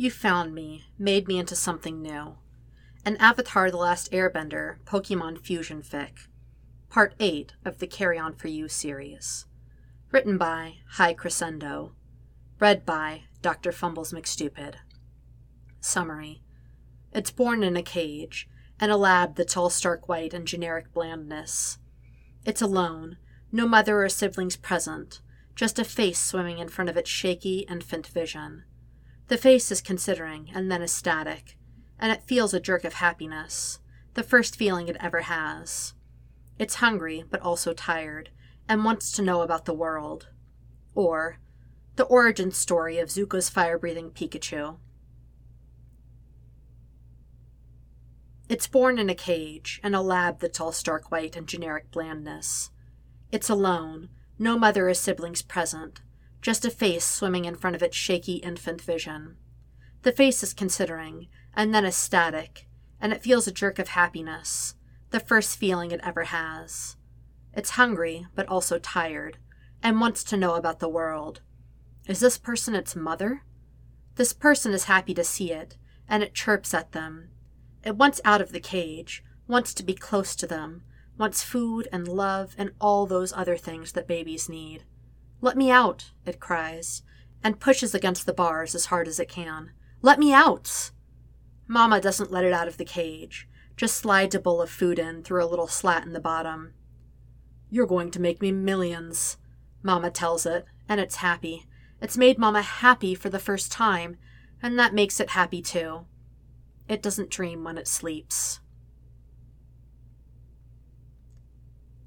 You found me, made me into something new. An Avatar The Last Airbender Pokemon Fusion Fic. Part 8 of the Carry On For You series. Written by High Crescendo. Read by Dr. Fumbles McStupid. Summary. It's born in a cage, in a lab that's all stark white and generic blandness. It's alone, no mother or siblings present, just a face swimming in front of its shaky, infant vision. The face is considering, and then ecstatic, and it feels a jerk of happiness, the first feeling it ever has. It's hungry, but also tired, and wants to know about the world. Or, the origin story of Zuko's fire-breathing Pikachu. It's born in a cage, in a lab that's all stark white and generic blandness. It's alone, no mother or siblings present, just a face swimming in front of its shaky infant vision. The face is considering, and then ecstatic, and it feels a jerk of happiness, the first feeling it ever has. It's hungry, but also tired, and wants to know about the world. Is this person its mother? This person is happy to see it, and it chirps at them. It wants out of the cage, wants to be close to them, wants food and love and all those other things that babies need. "Let me out," it cries, and pushes against the bars as hard as it can. "Let me out!" Mama doesn't let it out of the cage, just slides a bowl of food in through a little slat in the bottom. "You're going to make me millions," Mama tells it, and it's happy. It's made Mama happy for the first time, and that makes it happy too. It doesn't dream when it sleeps.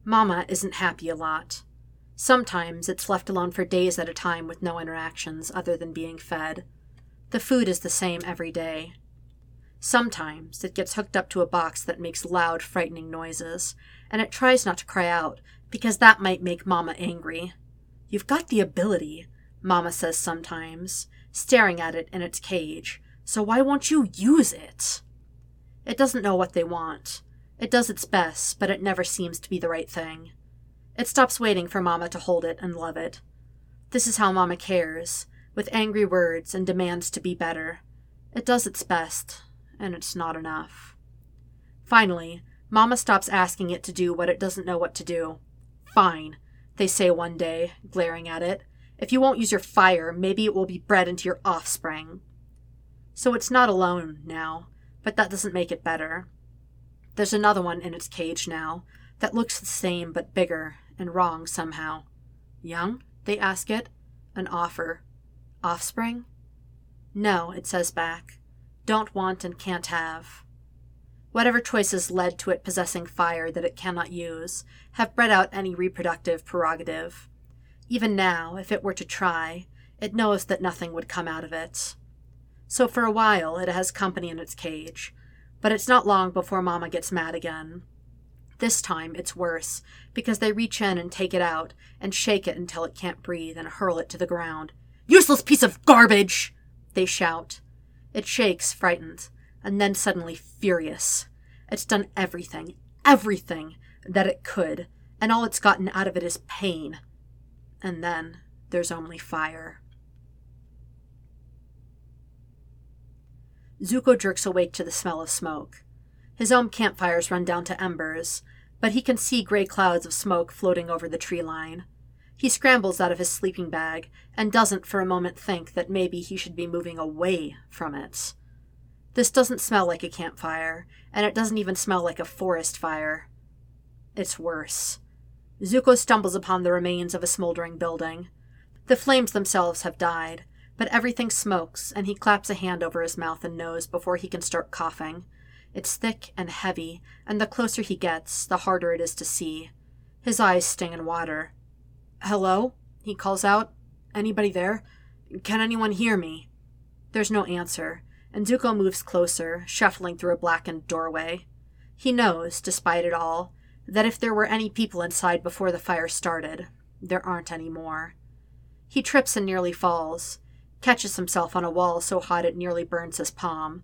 Mama isn't happy a lot. Sometimes it's left alone for days at a time with no interactions other than being fed. The food is the same every day. Sometimes it gets hooked up to a box that makes loud, frightening noises, and it tries not to cry out because that might make Mama angry. "You've got the ability," Mama says sometimes, staring at it in its cage. "So why won't you use it?" It doesn't know what they want. It does its best, but it never seems to be the right thing. It stops waiting for Mama to hold it and love it. This is how Mama cares, with angry words and demands to be better. It does its best, and it's not enough. Finally, Mama stops asking it to do what it doesn't know what to do. "Fine," they say one day, glaring at it. "If you won't use your fire, maybe it will be bred into your offspring." So it's not alone now, but that doesn't make it better. There's another one in its cage now, that looks the same but bigger and wrong somehow. "Young?" they ask it. An offer. "Offspring?" "No," it says back. "Don't want and can't have." Whatever choices led to it possessing fire that it cannot use have bred out any reproductive prerogative. Even now, if it were to try, it knows that nothing would come out of it. So for a while it has company in its cage, but it's not long before Mama gets mad again. This time it's worse, because they reach in and take it out, and shake it until it can't breathe and hurl it to the ground. "Useless piece of garbage!" they shout. It shakes, frightened, and then suddenly furious. It's done everything that it could, and all it's gotten out of it is pain. And then there's only fire. Zuko jerks awake to the smell of smoke. His own campfires run down to embers, but he can see gray clouds of smoke floating over the tree line. He scrambles out of his sleeping bag and doesn't for a moment think that maybe he should be moving away from it. This doesn't smell like a campfire, and it doesn't even smell like a forest fire. It's worse. Zuko stumbles upon the remains of a smoldering building. The flames themselves have died, but everything smokes, and he claps a hand over his mouth and nose before he can start coughing. It's thick and heavy, and the closer he gets, the harder it is to see. His eyes sting in water. "Hello?" he calls out. "Anybody there? Can anyone hear me?" There's no answer, and Zuko moves closer, shuffling through a blackened doorway. He knows, despite it all, that if there were any people inside before the fire started, there aren't any more. He trips and nearly falls, catches himself on a wall so hot it nearly burns his palm,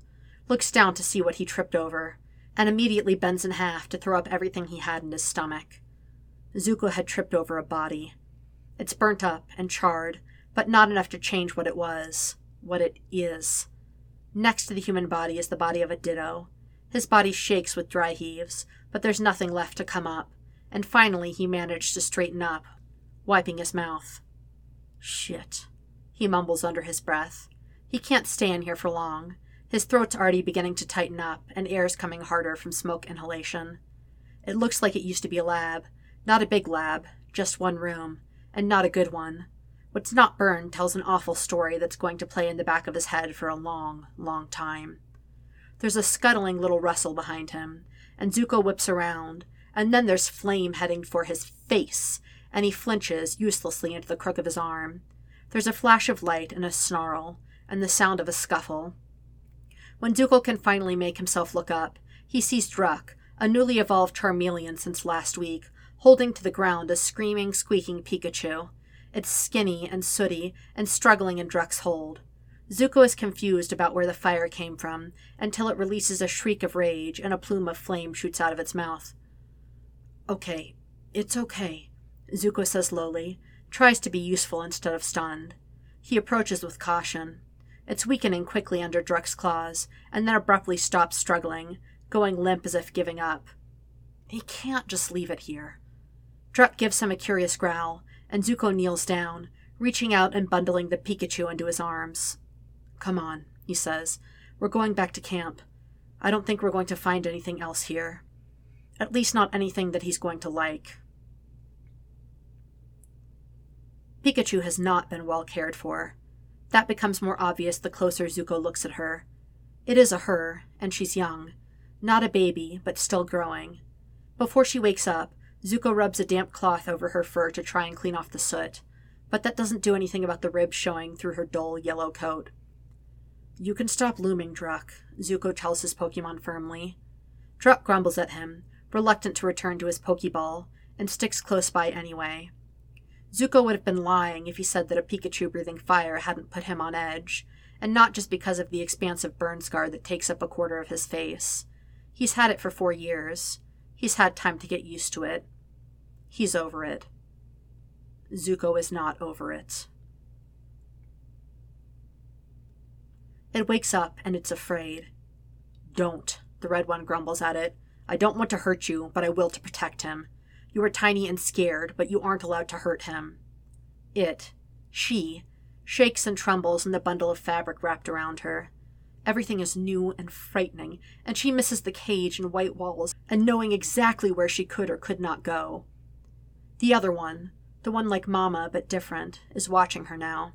looks down to see what he tripped over, and immediately bends in half to throw up everything he had in his stomach. Zuko had tripped over a body. It's burnt up and charred, but not enough to change what it was, what it is. Next to the human body is the body of a Ditto. His body shakes with dry heaves, but there's nothing left to come up, and finally he managed to straighten up, wiping his mouth. "Shit," he mumbles under his breath. He can't stay in here for long. His throat's already beginning to tighten up, and air's coming harder from smoke inhalation. It looks like it used to be a lab. Not a big lab, just one room, and not a good one. What's not burned tells an awful story that's going to play in the back of his head for a long, long time. There's a scuttling little rustle behind him, and Zuko whips around, and then there's flame heading for his face, and he flinches uselessly into the crook of his arm. There's a flash of light and a snarl, and the sound of a scuffle. When Zuko can finally make himself look up, he sees Druk, a newly evolved Charmeleon since last week, holding to the ground a screaming, squeaking Pikachu. It's skinny and sooty and struggling in Druk's hold. Zuko is confused about where the fire came from until it releases a shriek of rage and a plume of flame shoots out of its mouth. "Okay, it's okay," Zuko says lowly, tries to be useful instead of stunned. He approaches with caution. It's weakening quickly under Druk's claws, and then abruptly stops struggling, going limp as if giving up. He can't just leave it here. Druk gives him a curious growl, and Zuko kneels down, reaching out and bundling the Pikachu into his arms. "Come on," he says. "We're going back to camp. I don't think we're going to find anything else here. At least not anything that he's going to like." Pikachu has not been well cared for. That becomes more obvious the closer Zuko looks at her. It is a her, and she's young. Not a baby, but still growing. Before she wakes up, Zuko rubs a damp cloth over her fur to try and clean off the soot, but that doesn't do anything about the ribs showing through her dull yellow coat. "You can stop looming, Druk," Zuko tells his Pokemon firmly. Druk grumbles at him, reluctant to return to his Pokeball, and sticks close by anyway. Zuko would have been lying if he said that a Pikachu breathing fire hadn't put him on edge, and not just because of the expansive burn scar that takes up a quarter of his face. He's had it for 4 years. He's had time to get used to it. He's over it. Zuko is not over it. It wakes up, and it's afraid. "Don't," the Red One grumbles at it. "I don't want to hurt you, but I will to protect him. You are tiny and scared, but you aren't allowed to hurt him." She, shakes and trembles in the bundle of fabric wrapped around her. Everything is new and frightening, and she misses the cage and white walls and knowing exactly where she could or could not go. The other one, the one like Mama but different, is watching her now.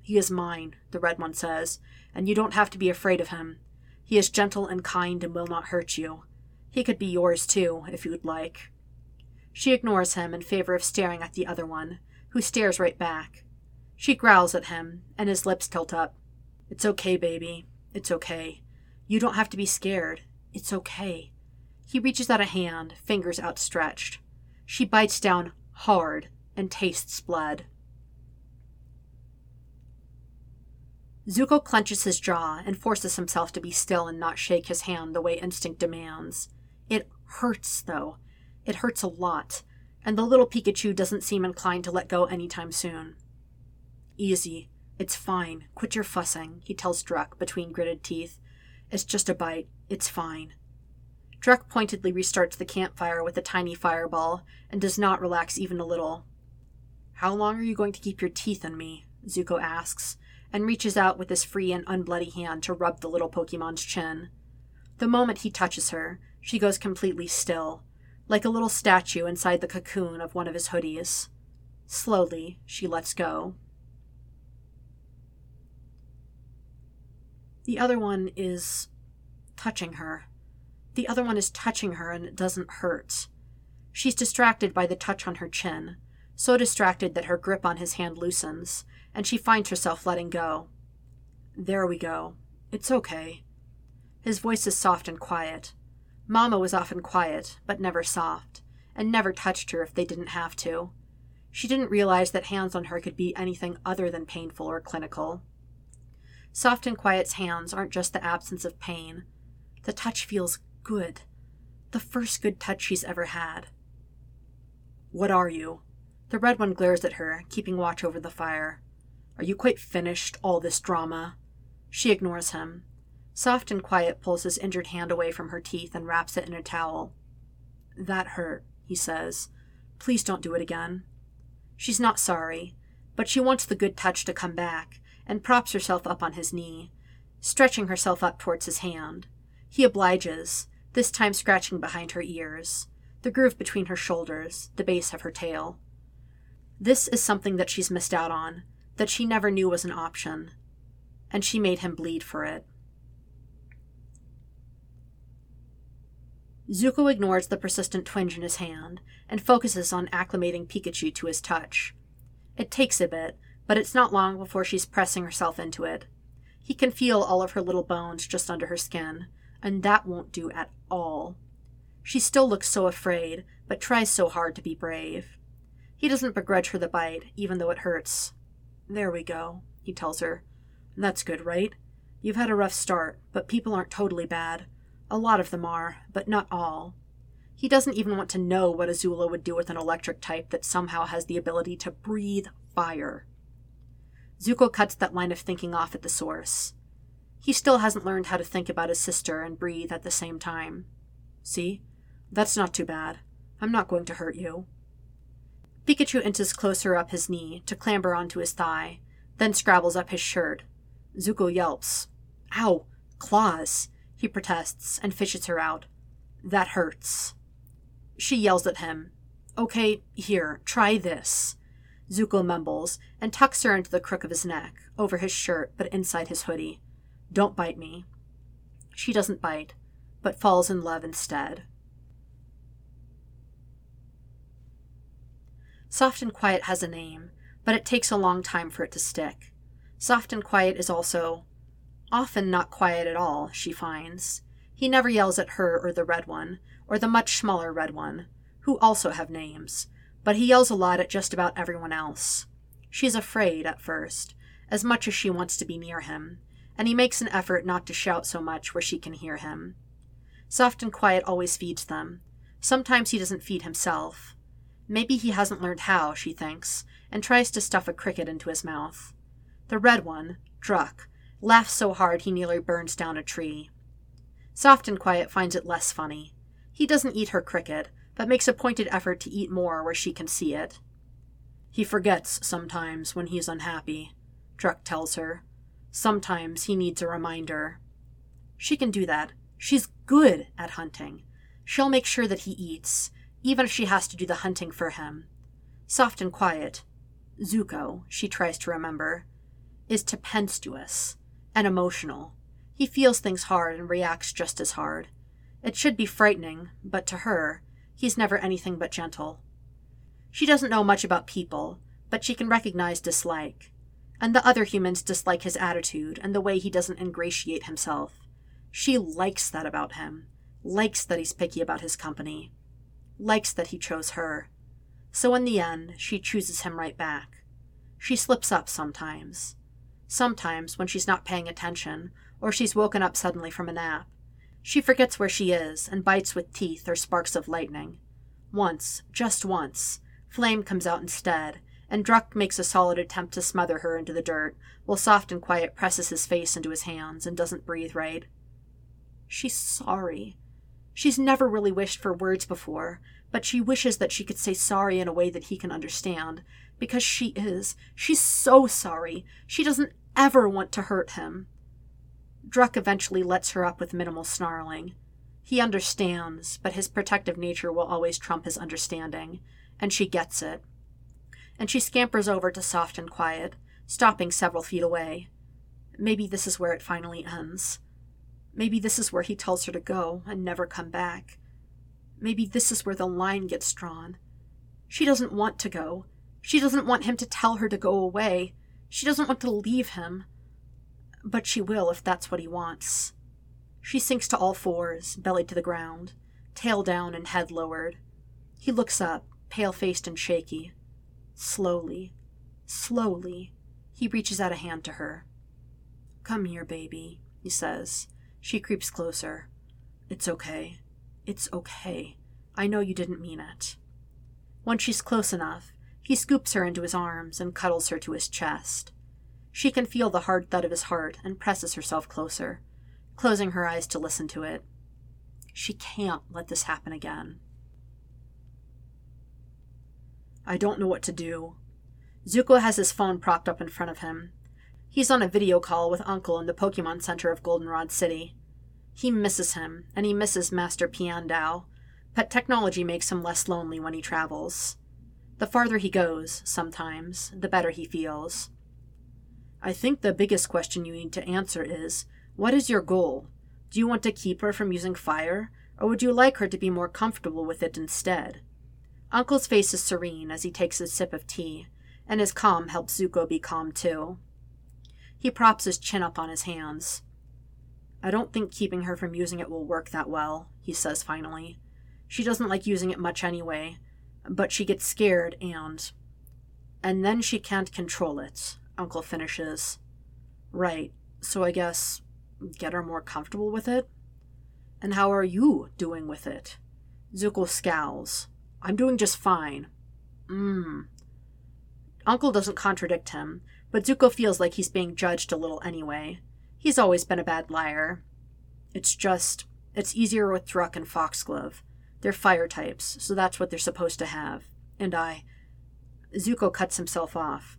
"He is mine," the Red One says, "and you don't have to be afraid of him. He is gentle and kind and will not hurt you. He could be yours too, if you would like." She ignores him in favor of staring at the other one, who stares right back. She growls at him, and his lips tilt up. "It's okay, baby. It's okay. You don't have to be scared. It's okay." He reaches out a hand, fingers outstretched. She bites down hard and tastes blood. Zuko clenches his jaw and forces himself to be still and not shake his hand the way instinct demands. It hurts, though. It hurts a lot, and the little Pikachu doesn't seem inclined to let go anytime soon. "Easy. It's fine. Quit your fussing," he tells Druk between gritted teeth. "It's just a bite. It's fine." Druk pointedly restarts the campfire with a tiny fireball and does not relax even a little. "How long are you going to keep your teeth in me?" Zuko asks, and reaches out with his free and unbloody hand to rub the little Pokemon's chin. The moment he touches her, she goes completely still, like a little statue inside the cocoon of one of his hoodies. Slowly, she lets go. The other one is touching her. The other one is touching her, and it doesn't hurt. She's distracted by the touch on her chin, so distracted that her grip on his hand loosens, and she finds herself letting go. "There we go. It's okay." His voice is soft and quiet. Mama was often quiet, but never soft, and never touched her if they didn't have to. She didn't realize that hands on her could be anything other than painful or clinical. Soft and quiet's hands aren't just the absence of pain. The touch feels good. The first good touch she's ever had. "What are you?" The Red One glares at her, keeping watch over the fire. "Are you quite finished, all this drama?" She ignores him. Soft and quiet pulls his injured hand away from her teeth and wraps it in a towel. "That hurt," he says. "Please don't do it again." She's not sorry, but she wants the good touch to come back, and props herself up on his knee, stretching herself up towards his hand. He obliges, this time scratching behind her ears, the groove between her shoulders, the base of her tail. This is something that she's missed out on, that she never knew was an option, and she made him bleed for it. Zuko ignores the persistent twinge in his hand and focuses on acclimating Pikachu to his touch. It takes a bit, but it's not long before she's pressing herself into it. He can feel all of her little bones just under her skin, and that won't do at all. She still looks so afraid, but tries so hard to be brave. He doesn't begrudge her the bite, even though it hurts. "There we go," he tells her. "That's good, right? You've had a rough start, but people aren't totally bad. A lot of them are, but not all." He doesn't even want to know what Azula would do with an electric type that somehow has the ability to breathe fire. Zuko cuts that line of thinking off at the source. He still hasn't learned how to think about his sister and breathe at the same time. "See? That's not too bad. I'm not going to hurt you." Pikachu inches closer up his knee to clamber onto his thigh, then scrabbles up his shirt. Zuko yelps. "Ow! Claws!" He protests and fishes her out. "That hurts." She yells at him. "Okay, here, try this." Zuko mumbles and tucks her into the crook of his neck, over his shirt but inside his hoodie. "Don't bite me." She doesn't bite, but falls in love instead. Soft and Quiet has a name, but it takes a long time for it to stick. Soft and Quiet is also often not quiet at all, she finds. He never yells at her or the red one, or the much smaller red one, who also have names, but he yells a lot at just about everyone else. She's afraid at first, as much as she wants to be near him, and he makes an effort not to shout so much where she can hear him. Soft and Quiet always feeds them. Sometimes he doesn't feed himself. Maybe he hasn't learned how, she thinks, and tries to stuff a cricket into his mouth. The red one, Druk, laughs so hard he nearly burns down a tree. Soft and Quiet finds it less funny. He doesn't eat her cricket, but makes a pointed effort to eat more where she can see it. "He forgets sometimes when he's unhappy," Druk tells her. "Sometimes he needs a reminder." She can do that. She's good at hunting. She'll make sure that he eats, even if she has to do the hunting for him. Soft and Quiet, Zuko, she tries to remember, is tempestuous and emotional. He feels things hard and reacts just as hard. It should be frightening, but to her, he's never anything but gentle. She doesn't know much about people, but she can recognize dislike. And the other humans dislike his attitude and the way he doesn't ingratiate himself. She likes that about him, likes that he's picky about his company, likes that he chose her. So in the end, she chooses him right back. She slips up sometimes. Sometimes, when she's not paying attention, or she's woken up suddenly from a nap, she forgets where she is and bites with teeth or sparks of lightning. Once, just once, flame comes out instead, and Druk makes a solid attempt to smother her into the dirt, while Soft and Quiet presses his face into his hands and doesn't breathe right. She's sorry. She's never really wished for words before, but she wishes that she could say sorry in a way that he can understand, because she is. She's so sorry. She doesn't ever want to hurt him. Druk eventually lets her up with minimal snarling. He understands, but his protective nature will always trump his understanding, and she gets it. And she scampers over to Soft and Quiet, stopping several feet away. Maybe this is where it finally ends. Maybe this is where he tells her to go and never come back. Maybe this is where the line gets drawn. She doesn't want to go. She doesn't want him to tell her to go away. She doesn't want to leave him. But she will if that's what he wants. She sinks to all fours, belly to the ground, tail down and head lowered. He looks up, pale-faced and shaky. Slowly, slowly, he reaches out a hand to her. "Come here, baby," he says. She creeps closer. "It's okay. It's okay. I know you didn't mean it." When she's close enough, he scoops her into his arms and cuddles her to his chest. She can feel the hard thud of his heart and presses herself closer, closing her eyes to listen to it. She can't let this happen again. I don't know what to do. Zuko has his phone propped up in front of him. He's on a video call with Uncle in the Pokemon Center of Goldenrod City. He misses him, and he misses Master Piandao, but technology makes him less lonely when he travels. The farther he goes, sometimes, the better he feels. I think the biggest question you need to answer is, what is your goal? Do you want to keep her from using fire, or would you like her to be more comfortable with it instead? Uncle's face is serene as he takes a sip of tea, and his calm helps Zuko be calm too. He props his chin up on his hands. I don't think keeping her from using it will work that well, he says finally. She doesn't like using it much anyway, but she gets scared and then she can't control it, Uncle finishes. Right, so I guess get her more comfortable with it? And how are you doing with it? Zuko scowls. I'm doing just fine. Uncle doesn't contradict him, but Zuko feels like he's being judged a little anyway. He's always been a bad liar. It's easier with Druk and Foxglove. They're fire types, so that's what they're supposed to have. Zuko cuts himself off.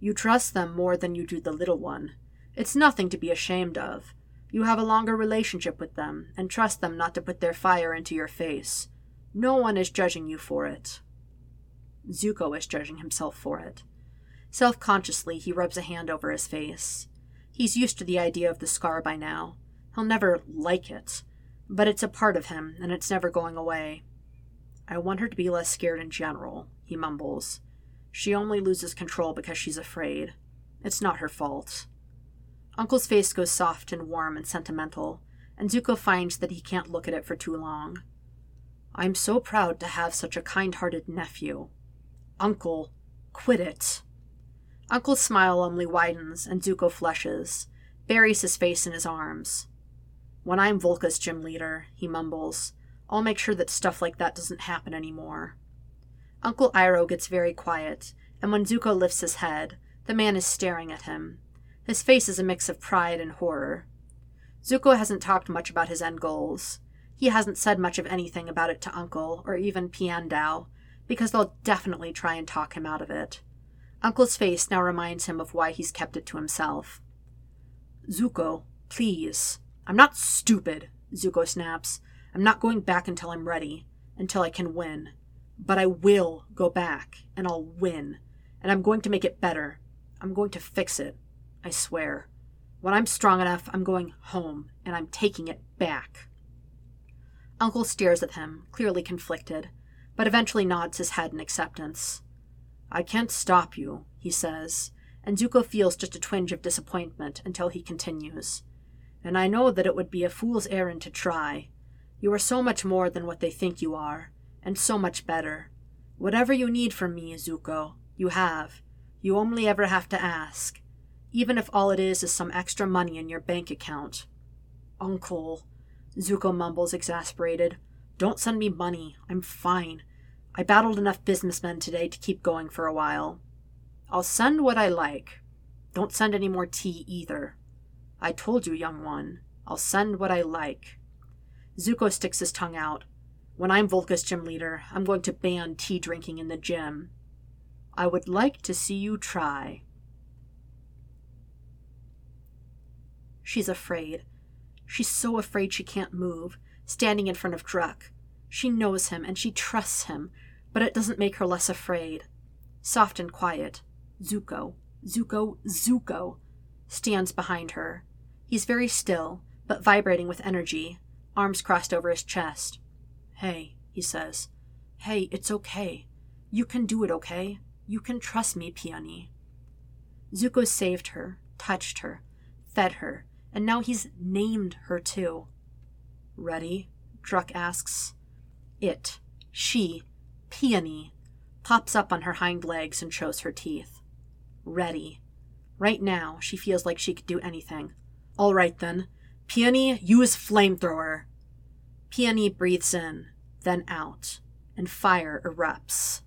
You trust them more than you do the little one. It's nothing to be ashamed of. You have a longer relationship with them, and trust them not to put their fire into your face. No one is judging you for it. Zuko is judging himself for it. Self-consciously, he rubs a hand over his face. He's used to the idea of the scar by now. He'll never like it, but it's a part of him, and it's never going away. I want her to be less scared in general, he mumbles. She only loses control because she's afraid. It's not her fault. Uncle's face goes soft and warm and sentimental, and Zuko finds that he can't look at it for too long. I'm so proud to have such a kind-hearted nephew. Uncle, quit it. Uncle's smile only widens, and Zuko flushes, buries his face in his arms. When I'm Volka's gym leader, he mumbles, I'll make sure that stuff like that doesn't happen anymore. Uncle Iroh gets very quiet, and when Zuko lifts his head, the man is staring at him. His face is a mix of pride and horror. Zuko hasn't talked much about his end goals. He hasn't said much of anything about it to Uncle, or even Piandao, because they'll definitely try and talk him out of it. Uncle's face now reminds him of why he's kept it to himself. Zuko, please. I'm not stupid, Zuko snaps. I'm not going back until I'm ready, until I can win. But I will go back, and I'll win. And I'm going to make it better. I'm going to fix it, I swear. When I'm strong enough, I'm going home, and I'm taking it back. Uncle stares at him, clearly conflicted, but eventually nods his head in acceptance. I can't stop you, he says, and Zuko feels just a twinge of disappointment until he continues. And I know that it would be a fool's errand to try. You are so much more than what they think you are, and so much better. Whatever you need from me, Zuko, you have. You only ever have to ask, even if all it is some extra money in your bank account. Uncle, Zuko mumbles, exasperated. Don't send me money. I'm fine. I battled enough businessmen today to keep going for a while. I'll send what I like. Don't send any more tea either. I told you, young one. I'll send what I like. Zuko sticks his tongue out. When I'm Volka's gym leader, I'm going to ban tea drinking in the gym. I would like to see you try. She's afraid. She's so afraid she can't move, standing in front of Druk. She knows him and she trusts him, but it doesn't make her less afraid. Soft and quiet, Zuko, Zuko, Zuko stands behind her. He's very still, but vibrating with energy, arms crossed over his chest. Hey, he says. Hey, it's okay. You can do it, okay? You can trust me, Peony. Zuko saved her, touched her, fed her, and now he's named her too. Ready? Druk asks. It, she, Peony, pops up on her hind legs and shows her teeth. Ready. Right now, she feels like she could do anything. All right, then. Peony, use flamethrower. Peony breathes in, then out, and fire erupts.